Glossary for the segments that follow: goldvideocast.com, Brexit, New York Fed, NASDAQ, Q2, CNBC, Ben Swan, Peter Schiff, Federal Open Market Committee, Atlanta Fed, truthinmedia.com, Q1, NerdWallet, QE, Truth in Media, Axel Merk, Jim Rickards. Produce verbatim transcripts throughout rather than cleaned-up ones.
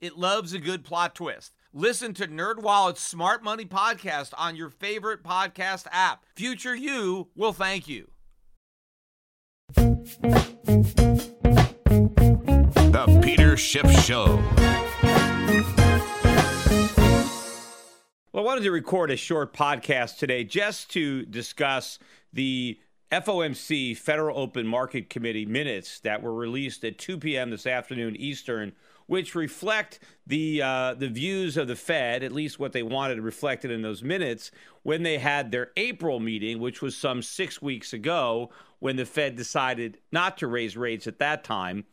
It loves a good plot twist. Listen to NerdWallet's Smart Money Podcast on your favorite podcast app. Future you will thank you. The Peter Schiff Show. Well, I wanted to record a short podcast today just to discuss the F O M C, Federal Open Market Committee minutes that were released at two p.m. this afternoon Eastern, which reflect the uh, the views of the Fed, at least what they wanted reflected in those minutes, when they had their April meeting, which was some six weeks ago, when the Fed decided not to raise rates at that time.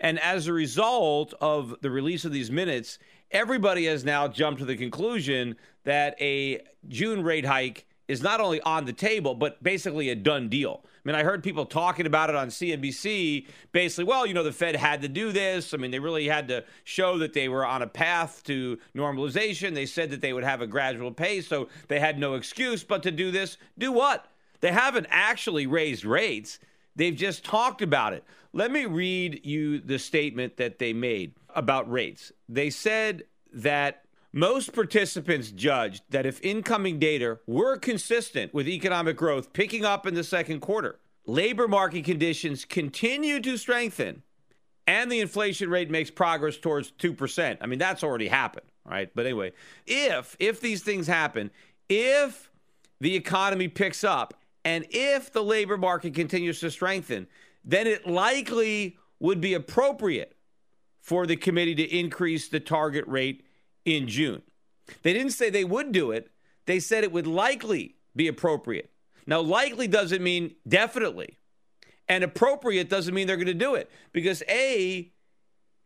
And as a result of the release of these minutes, everybody has now jumped to the conclusion that a June rate hike is not only on the table, but basically a done deal. I mean, I heard people talking about it on C N B C, basically, well, you know, the Fed had to do this. I mean, they really had to show that they were on a path to normalization. They said that they would have a gradual pace, so they had no excuse but to do this. Do what? They haven't actually raised rates. They've just talked about it. Let me read you the statement that they made about rates. They said that most participants judged that if incoming data were consistent with economic growth picking up in the second quarter, labor market conditions continue to strengthen, and the inflation rate makes progress towards two percent. I mean, that's already happened, right? But anyway, if, if these things happen, if the economy picks up, and if the labor market continues to strengthen, then it likely would be appropriate for the committee to increase the target rate in June. They didn't say they would do it. They said it would likely be appropriate. Now, likely doesn't mean definitely. And appropriate doesn't mean they're going to do it. Because A,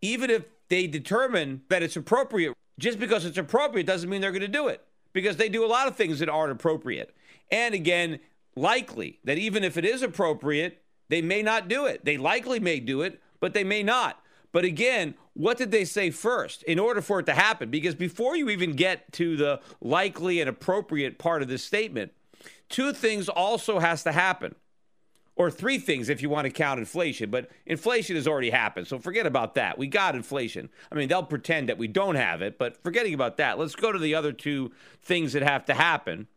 even if they determine that it's appropriate, just because it's appropriate doesn't mean they're going to do it. Because they do a lot of things that aren't appropriate. And again, likely that even if it is appropriate, they may not do it. They likely may do it, but they may not. But again, what did they say first in order for it to happen? Because before you even get to the likely and appropriate part of this statement, two things also has to happen, or three things if you want to count inflation. But inflation has already happened, so forget about that. We got inflation. I mean, they'll pretend that we don't have it, but forgetting about that, let's go to the other two things that have to happen.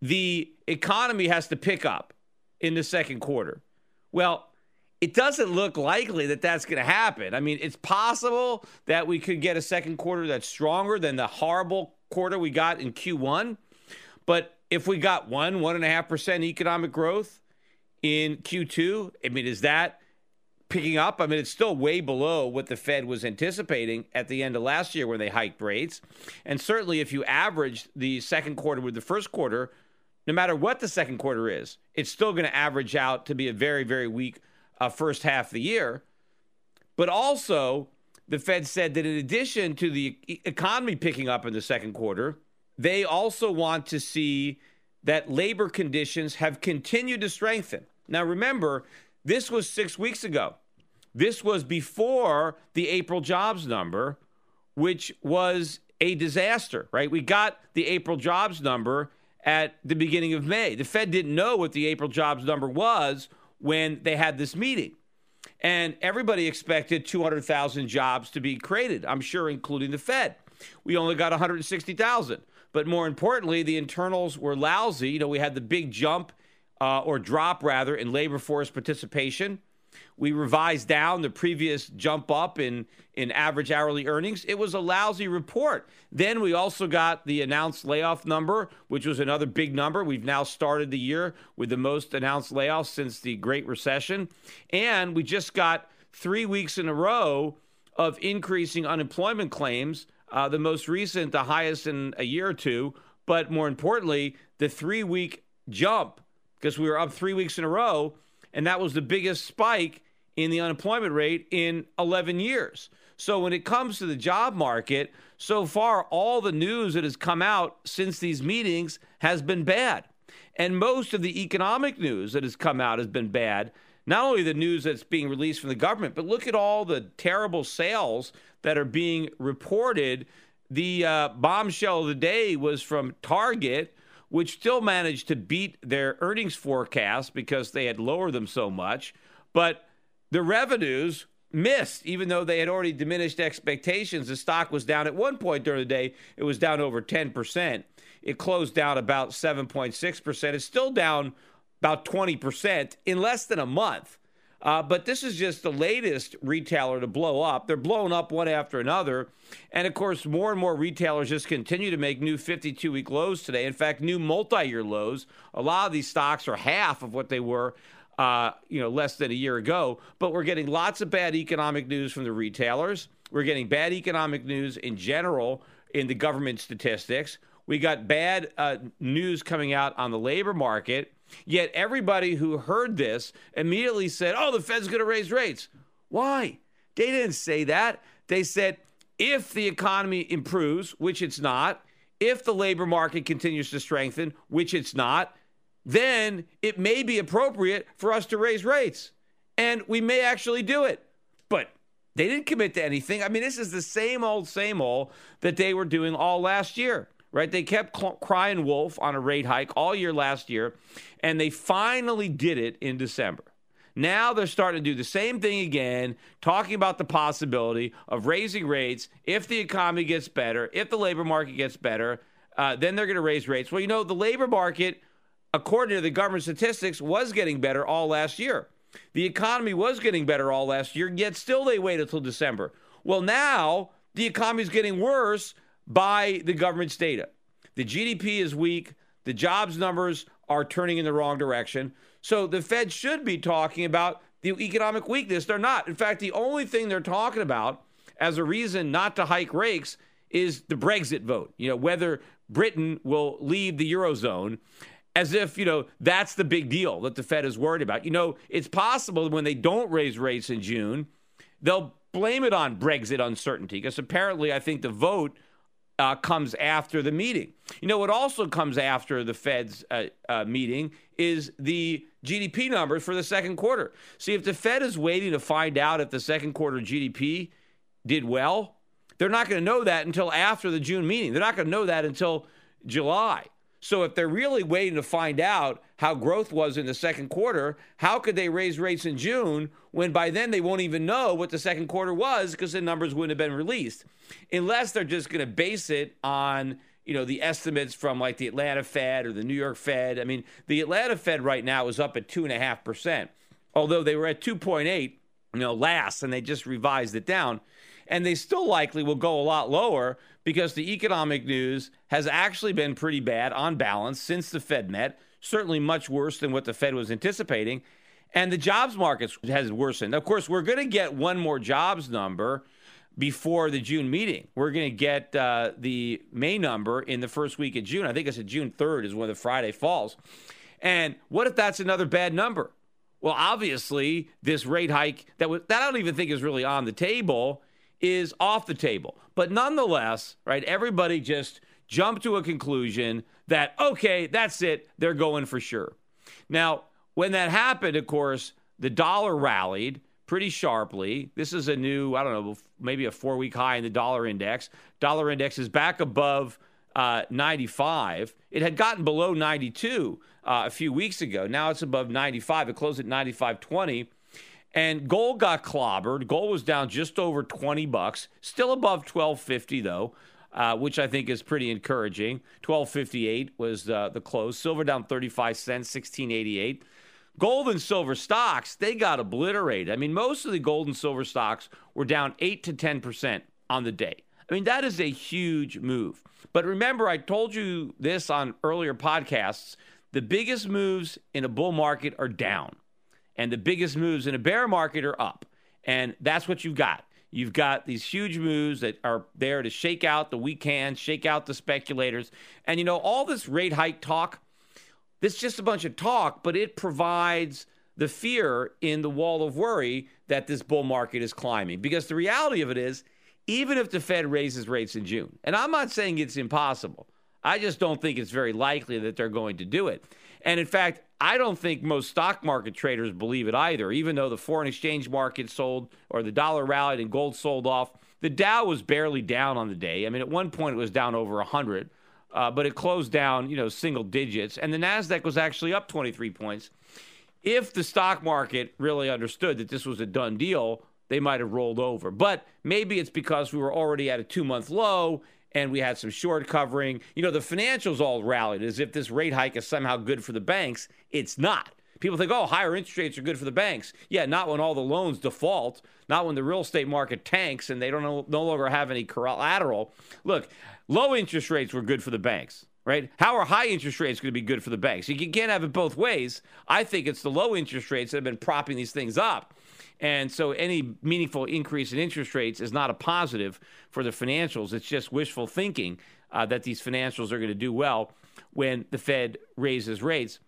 The economy has to pick up in the second quarter. Well, it doesn't look likely that that's going to happen. I mean, it's possible that we could get a second quarter that's stronger than the horrible quarter we got in Q one. But if we got one, one and a half percent economic growth in Q two, I mean, is that picking up? I mean, it's still way below what the Fed was anticipating at the end of last year when they hiked rates. And certainly if you averaged the second quarter with the first quarter, no matter what the second quarter is, it's still going to average out to be a very, very weak Uh, first half of the year. But also, the Fed said that in addition to the e- economy picking up in the second quarter, they also want to see that labor conditions have continued to strengthen. Now, remember, this was six weeks ago. This was before the April jobs number, which was a disaster, right? We got the April jobs number at the beginning of May. The Fed didn't know what the April jobs number was when they had this meeting. And everybody expected two hundred thousand jobs to be created, I'm sure, including the Fed. We only got one hundred sixty thousand. But more importantly, the internals were lousy. You know, we had the big jump uh, or drop, rather, in labor force participation. We revised down the previous jump up in, in average hourly earnings. It was a lousy report. Then we also got the announced layoff number, which was another big number. We've now started the year with the most announced layoffs since the Great Recession. And we just got three weeks in a row of increasing unemployment claims, uh, the most recent, the highest in a year or two. But more importantly, the three-week jump, because we were up three weeks in a row, and that was the biggest spike in the unemployment rate in eleven years. So when it comes to the job market, so far, all the news that has come out since these meetings has been bad. And most of the economic news that has come out has been bad. Not only the news that's being released from the government, but look at all the terrible sales that are being reported. The uh, bombshell of the day was from Target, which still managed to beat their earnings forecast because they had lowered them so much. But the revenues missed, even though they had already diminished expectations. The stock was down at one point during the day. It was down over ten percent. It closed down about seven point six percent. It's still down about twenty percent in less than a month. Uh, but this is just the latest retailer to blow up. They're blowing up one after another. And, of course, more and more retailers just continue to make new fifty-two week lows today. In fact, new multi-year lows. A lot of these stocks are half of what they were, uh, you know, less than a year ago. But we're getting lots of bad economic news from the retailers. We're getting bad economic news in general in the government statistics. We got bad uh, news coming out on the labor market. Yet everybody who heard this immediately said, oh, the Fed's going to raise rates. Why? They didn't say that. They said, if the economy improves, which it's not, if the labor market continues to strengthen, which it's not, then it may be appropriate for us to raise rates. And we may actually do it. But they didn't commit to anything. I mean, this is the same old, same old that they were doing all last year. Right? They kept crying wolf on a rate hike all year last year, and they finally did it in December. Now they're starting to do the same thing again, talking about the possibility of raising rates if the economy gets better, if the labor market gets better, uh, then they're going to raise rates. Well, you know, the labor market, according to the government statistics, was getting better all last year. The economy was getting better all last year, yet still they waited until December. Well, now the economy is getting worse by the government's data. The G D P is weak. The jobs numbers are turning in the wrong direction. So the Fed should be talking about the economic weakness. They're not. In fact, the only thing they're talking about as a reason not to hike rates is the Brexit vote. You know, whether Britain will leave the Eurozone, as if, you know, that's the big deal that the Fed is worried about. You know, it's possible when they don't raise rates in June, they'll blame it on Brexit uncertainty, because apparently I think the vote Uh, comes after the meeting. You know, what also comes after the Fed's uh, uh, meeting is the G D P numbers for the second quarter. See, if the Fed is waiting to find out if the second quarter G D P did well, they're not going to know that until after the June meeting. They're not going to know that until July. So if they're really waiting to find out how growth was in the second quarter, how could they raise rates in June when by then they won't even know what the second quarter was, because the numbers wouldn't have been released, unless they're just going to base it on, you know, the estimates from like the Atlanta Fed or the New York Fed. I mean, the Atlanta Fed right now is up at two and a half percent, although they were at two point eight, you know, last, and they just revised it down. And they still likely will go a lot lower because the economic news has actually been pretty bad on balance since the Fed met, certainly much worse than what the Fed was anticipating. And the jobs market has worsened. Of course, we're going to get one more jobs number before the June meeting. We're going to get uh, the May number in the first week of June. I think it's June third is when the Friday falls. And what if that's another bad number? Well, obviously, this rate hike that, was, that I don't even think is really on the table is off the table. But nonetheless, right, everybody just jumped to a conclusion that, okay, that's it, they're going for sure. Now, when that happened, of course, the dollar rallied pretty sharply. This is a new, I don't know, maybe a four-week high in the dollar index. Dollar index is back above uh, ninety-five. It had gotten below ninety-two uh, a few weeks ago. Now it's above ninety-five. It closed at ninety-five twenty. And gold got clobbered. Gold was down just over twenty bucks, still above twelve fifty though, uh, which I think is pretty encouraging. twelve fifty-eight was uh, the close. Silver down thirty-five cents, sixteen eighty-eight. Gold and silver stocks, they got obliterated. I mean, most of the gold and silver stocks were down eight to ten percent on the day. I mean, that is a huge move. But remember, I told you this on earlier podcasts, the biggest moves in a bull market are down. And the biggest moves in a bear market are up. And that's what you've got. You've got these huge moves that are there to shake out the weak hands, shake out the speculators. And, you know, all this rate hike talk, this is just a bunch of talk, but it provides the fear in the wall of worry that this bull market is climbing. Because the reality of it is even if the Fed raises rates in June. And I'm not saying it's impossible. I just don't think it's very likely that they're going to do it. And in fact, I don't think most stock market traders believe it either. Even though the foreign exchange market sold, or the dollar rallied and gold sold off, the Dow was barely down on the day. I mean, at one point it was down over one hundred, uh, but it closed down, you know, single digits. And the NASDAQ was actually up twenty-three points. If the stock market really understood that this was a done deal, they might have rolled over. But maybe it's because we were already at a two-month low and we had some short covering. You know, the financials all rallied as if this rate hike is somehow good for the banks. It's not. People think, oh, higher interest rates are good for the banks. Yeah, not when all the loans default, not when the real estate market tanks and they don't no, no longer have any collateral. Look, low interest rates were good for the banks, right? How are high interest rates going to be good for the banks? You can't have it both ways. I think it's the low interest rates that have been propping these things up. And so any meaningful increase in interest rates is not a positive for the financials. It's just wishful thinking uh, that these financials are going to do well when the Fed raises rates.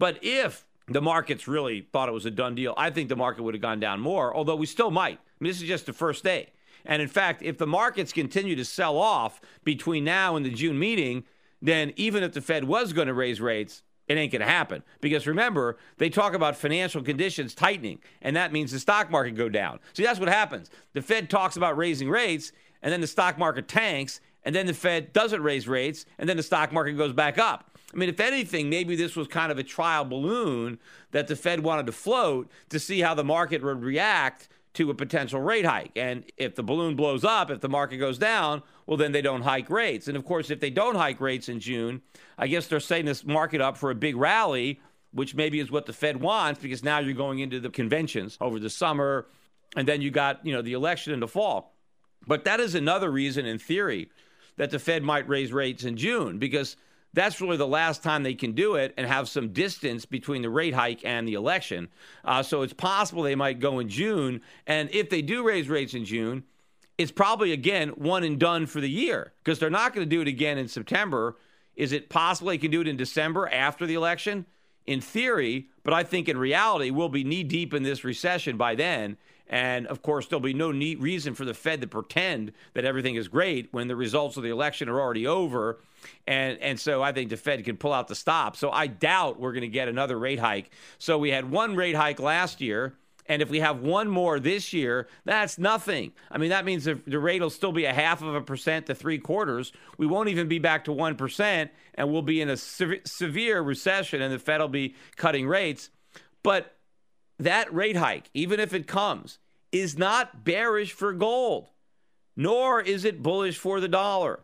But if the markets really thought it was a done deal, I think the market would have gone down more, although we still might. I mean, this is just the first day. And in fact, if the markets continue to sell off between now and the June meeting, then even if the Fed was going to raise rates, it ain't going to happen. Because remember, they talk about financial conditions tightening, and that means the stock market go down. See, that's what happens. The Fed talks about raising rates, and then the stock market tanks, and then the Fed doesn't raise rates, and then the stock market goes back up. I mean, if anything, maybe this was kind of a trial balloon that the Fed wanted to float to see how the market would react to a potential rate hike. And if the balloon blows up, if the market goes down, well, then they don't hike rates. And of course, if they don't hike rates in June, I guess they're setting this market up for a big rally, which maybe is what the Fed wants, because now you're going into the conventions over the summer, and then you got, you know, the election in the fall. But that is another reason, in theory, that the Fed might raise rates in June, because that's really the last time they can do it and have some distance between the rate hike and the election. Uh, so it's possible they might go in June. And if they do raise rates in June, it's probably, again, one and done for the year, because they're not going to do it again in September. Is it possible they can do it in December after the election? In theory, but I think in reality, we'll be knee-deep in this recession by then. And, of course, there'll be no neat reason for the Fed to pretend that everything is great when the results of the election are already over. And and so I think the Fed can pull out the stop. So I doubt we're going to get another rate hike. So we had one rate hike last year, and if we have one more this year, that's nothing. I mean, that means the, the rate will still be a half of a percent to three quarters. We won't even be back to one percent, and we'll be in a se- severe recession, and the Fed will be cutting rates. But that rate hike, even if it comes, is not bearish for gold, nor is it bullish for the dollar.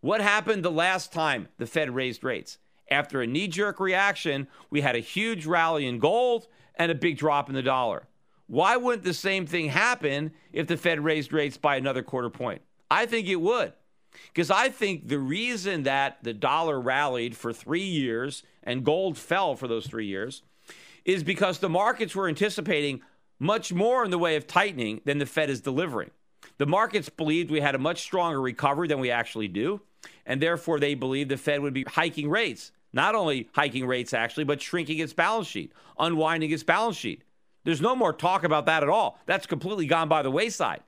What happened the last time the Fed raised rates? After a knee-jerk reaction, we had a huge rally in gold and a big drop in the dollar. Why wouldn't the same thing happen if the Fed raised rates by another quarter point? I think it would, because I think the reason that the dollar rallied for three years and gold fell for those three years is because the markets were anticipating much more in the way of tightening than the Fed is delivering. The markets believed we had a much stronger recovery than we actually do, and therefore they believed the Fed would be hiking rates, not only hiking rates actually, but shrinking its balance sheet, unwinding its balance sheet. There's no more talk about that at all. That's completely gone by the wayside.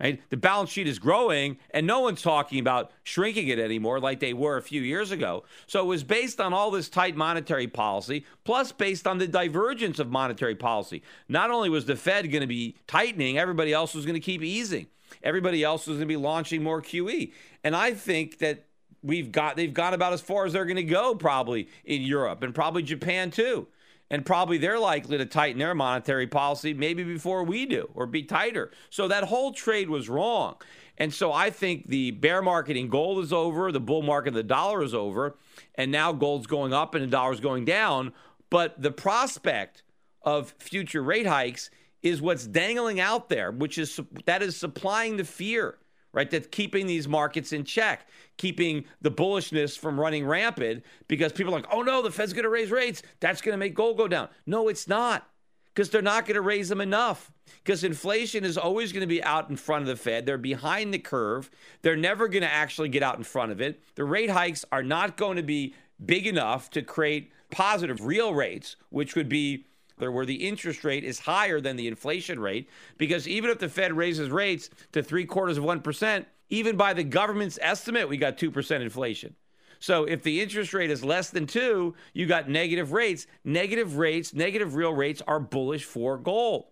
Right? The balance sheet is growing, and no one's talking about shrinking it anymore like they were a few years ago. So it was based on all this tight monetary policy, plus based on the divergence of monetary policy. Not only was the Fed going to be tightening, everybody else was going to keep easing. Everybody else was going to be launching more Q E. And I think that we've got they've gone about as far as they're going to go probably in Europe, and probably Japan too. And probably they're likely to tighten their monetary policy maybe before we do, or be tighter. So that whole trade was wrong. And so I think the bear market in gold is over, the bull market of the dollar is over, and now gold's going up and the dollar's going down. But the prospect of future rate hikes is what's dangling out there, which is that is supplying the fear, right? That's keeping these markets in check, keeping the bullishness from running rampant, because people are like, oh no, the Fed's going to raise rates. That's going to make gold go down. No, it's not, because they're not going to raise them enough, because inflation is always going to be out in front of the Fed. They're behind the curve. They're never going to actually get out in front of it. The rate hikes are not going to be big enough to create positive real rates, which would be where the interest rate is higher than the inflation rate, because even if the Fed raises rates to three quarters of one percent, even by the government's estimate, we got two percent inflation. So if the interest rate is less than two, you got negative rates. Negative rates, negative real rates are bullish for gold.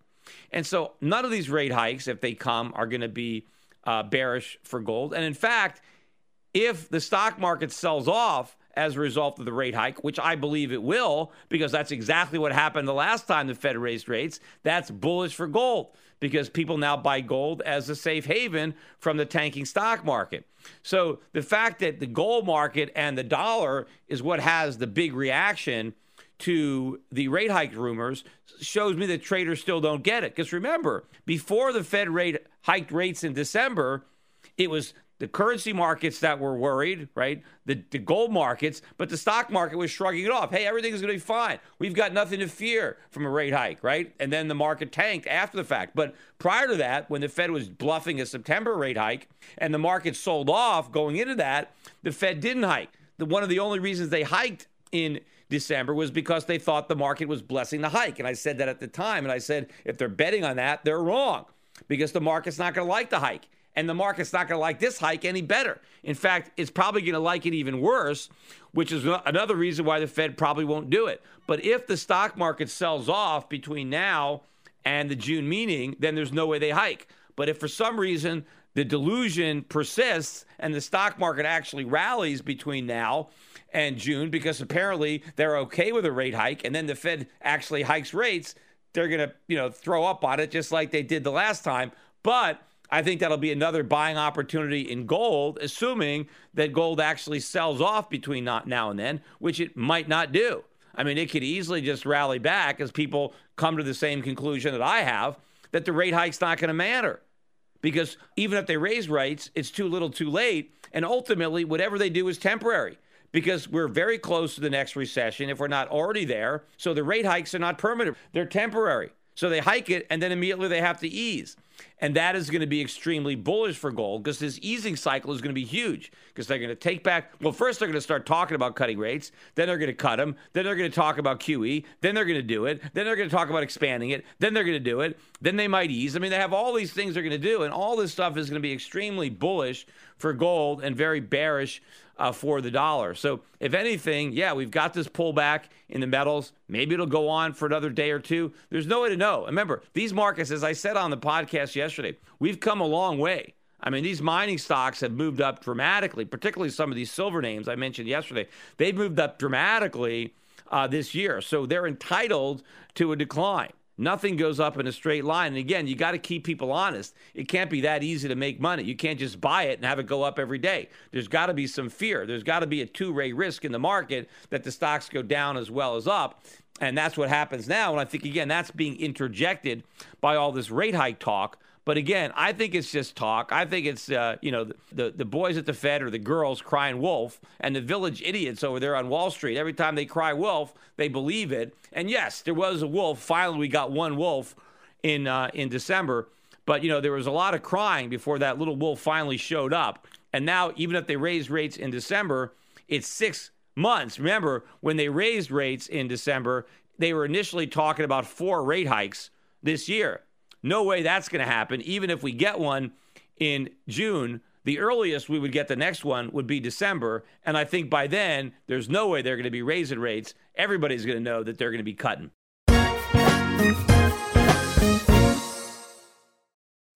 And so none of these rate hikes, if they come, are going to be uh, bearish for gold. And in fact, if the stock market sells off as a result of the rate hike, which I believe it will, because that's exactly what happened the last time the Fed raised rates, that's bullish for gold, because people now buy gold as a safe haven from the tanking stock market. So the fact that the gold market and the dollar is what has the big reaction to the rate hike rumors shows me that traders still don't get it. Because remember, before the Fed rate hiked rates in December, it was the currency markets that were worried, right? The, the gold markets, but the stock market was shrugging it off. Hey, everything's going to be fine. We've got nothing to fear from a rate hike, right? And then the market tanked after the fact. But prior to that, when the Fed was bluffing a September rate hike and the market sold off going into that, the Fed didn't hike. The, one of the only reasons they hiked in December was because they thought the market was blessing the hike. And I said that at the time. And I said, if they're betting on that, they're wrong, because the market's not going to like the hike. And the market's not going to like this hike any better. In fact, it's probably going to like it even worse, which is another reason why the Fed probably won't do it. But if the stock market sells off between now and the June meeting, then there's no way they hike. But if for some reason the delusion persists and the stock market actually rallies between now and June, because apparently they're okay with a rate hike, and then the Fed actually hikes rates, they're going to, you know, throw up on it just like they did the last time. But I think that'll be another buying opportunity in gold, assuming that gold actually sells off between now and then, which it might not do. I mean, it could easily just rally back as people come to the same conclusion that I have, that the rate hike's not going to matter. Because even if they raise rates, it's too little too late. And ultimately, whatever they do is temporary, because we're very close to the next recession if we're not already there. So the rate hikes are not permanent. They're temporary. So they hike it, and then immediately they have to ease. And that is going to be extremely bullish for gold, because this easing cycle is going to be huge, because they're going to take back. Well, first they're going to start talking about cutting rates. Then they're going to cut them. Then they're going to talk about Q E. Then they're going to do it. Then they're going to talk about expanding it. Then they're going to do it. Then they might ease. I mean, they have all these things they're going to do, and all this stuff is going to be extremely bullish for gold and very bearish uh, for the dollar. So if anything, yeah, we've got this pullback in the metals. Maybe it'll go on for another day or two. There's no way to know. Remember, these markets, as I said on the podcast yesterday, we've come a long way. I mean, these mining stocks have moved up dramatically, particularly some of these silver names I mentioned yesterday. They've moved up dramatically uh, this year. So they're entitled to a decline. Nothing goes up in a straight line. And again, you got to keep people honest. It can't be that easy to make money. You can't just buy it and have it go up every day. There's got to be some fear. There's got to be a two-way risk in the market that the stocks go down as well as up. And that's what happens now. And I think, again, that's being interjected by all this rate hike talk. But again, I think it's just talk. I think it's, uh, you know, the, the, the boys at the Fed or the girls crying wolf, and the village idiots over there on Wall Street, every time they cry wolf, they believe it. And yes, there was a wolf. Finally, we got one wolf in uh, in December. But, you know, there was a lot of crying before that little wolf finally showed up. And now, even if they raise rates in December, it's six months. Remember, when they raised rates in December, they were initially talking about four rate hikes this year. No way that's going to happen. Even if we get one in June, the earliest we would get the next one would be December. And I think by then, there's no way they're going to be raising rates. Everybody's going to know that they're going to be cutting.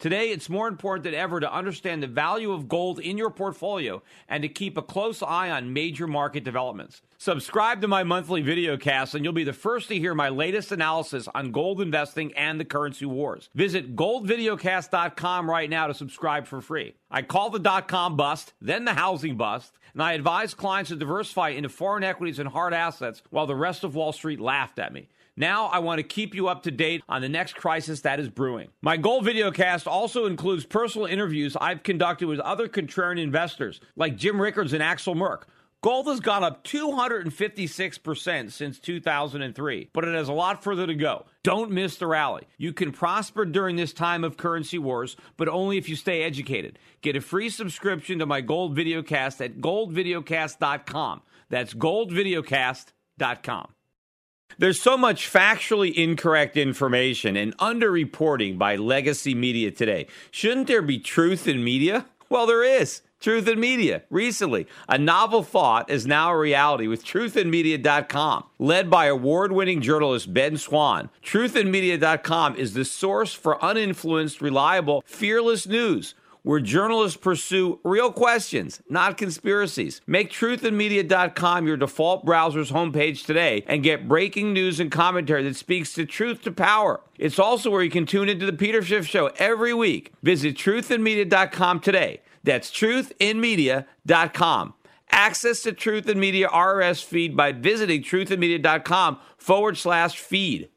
Today, it's more important than ever to understand the value of gold in your portfolio and to keep a close eye on major market developments. Subscribe to my monthly videocast, and you'll be the first to hear my latest analysis on gold investing and the currency wars. Visit gold video cast dot com right now to subscribe for free. I call the dot-com bust, then the housing bust, and I advise clients to diversify into foreign equities and hard assets while the rest of Wall Street laughed at me. Now I want to keep you up to date on the next crisis that is brewing. My Gold Videocast also includes personal interviews I've conducted with other contrarian investors like Jim Rickards and Axel Merk. Gold has gone up two hundred fifty-six percent since two thousand three, but it has a lot further to go. Don't miss the rally. You can prosper during this time of currency wars, but only if you stay educated. Get a free subscription to my Gold Videocast at gold videocast dot com. That's gold videocast dot com. There's so much factually incorrect information and underreporting by legacy media today. Shouldn't there be truth in media? Well, there is. Truth in Media. Recently, a novel thought is now a reality with truth in media dot com. Led by award-winning journalist Ben Swan, truth in media dot com is the source for uninfluenced, reliable, fearless news, where journalists pursue real questions, not conspiracies. Make truth in media dot com your default browser's homepage today and get breaking news and commentary that speaks to truth to power. It's also where you can tune into the Peter Schiff Show every week. Visit truth in media dot com today. That's truth in media dot com. Access to Truth in Media R S feed by visiting truth in media dot com forward slash feed.